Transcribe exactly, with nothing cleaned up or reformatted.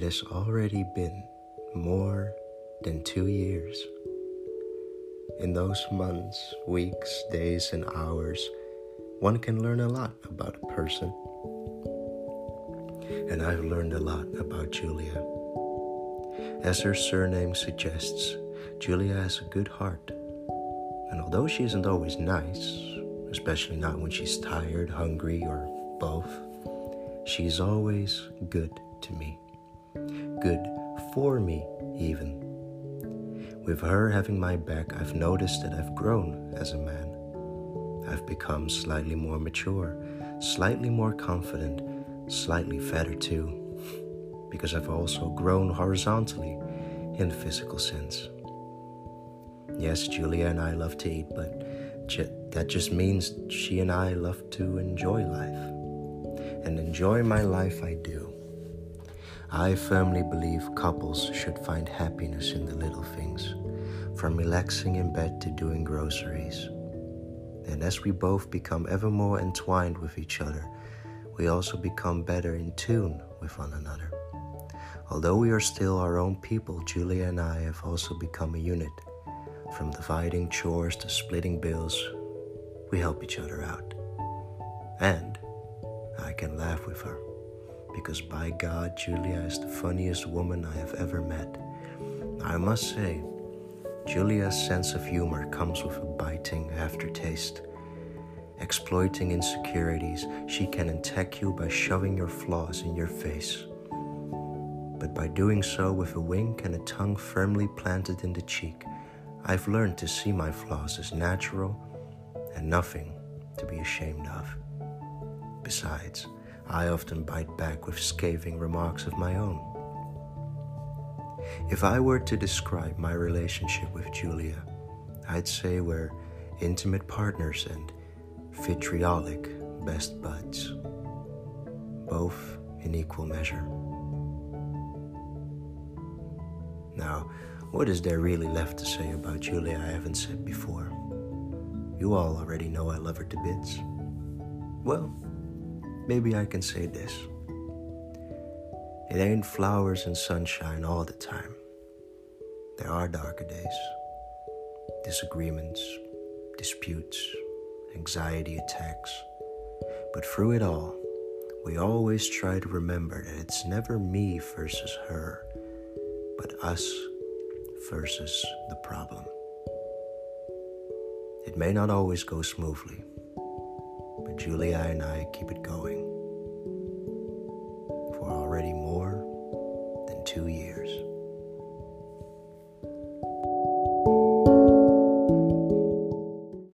It has already been more than two years. In those months, weeks, days, and hours, one can learn a lot about a person. And I've learned a lot about Julia. As her surname suggests, Julia has a good heart. And although she isn't always nice, especially not when she's tired, hungry, or both, she's always good to me. Good for me, even. With her having my back, I've noticed that I've grown as a man. I've become slightly more mature, slightly more confident, slightly fatter too, because I've also grown horizontally in a physical sense. Yes, Julia and I love to eat, but ju- that just means she and I love to enjoy life. And enjoy my life I do. I firmly believe couples should find happiness in the little things, from relaxing in bed to doing groceries. And as we both become ever more entwined with each other, we also become better in tune with one another. Although we are still our own people, Julia and I have also become a unit. From dividing chores to splitting bills, we help each other out. And I can laugh with her. Because by God, Julia is the funniest woman I have ever met. I must say, Julia's sense of humor comes with a biting aftertaste. Exploiting insecurities, she can attack you by shoving your flaws in your face. But by doing so with a wink and a tongue firmly planted in the cheek, I've learned to see my flaws as natural and nothing to be ashamed of. Besides, I often bite back with scathing remarks of my own. If I were to describe my relationship with Julia, I'd say we're intimate partners and vitriolic best buds, both in equal measure. Now, what is there really left to say about Julia I haven't said before? You all already know I love her to bits. Well, maybe I can say this. It ain't flowers and sunshine all the time. There are darker days. Disagreements, disputes, anxiety attacks. But through it all, we always try to remember that it's never me versus her, but us versus the problem. It may not always go smoothly, but Julia and I keep it going for already more than two years.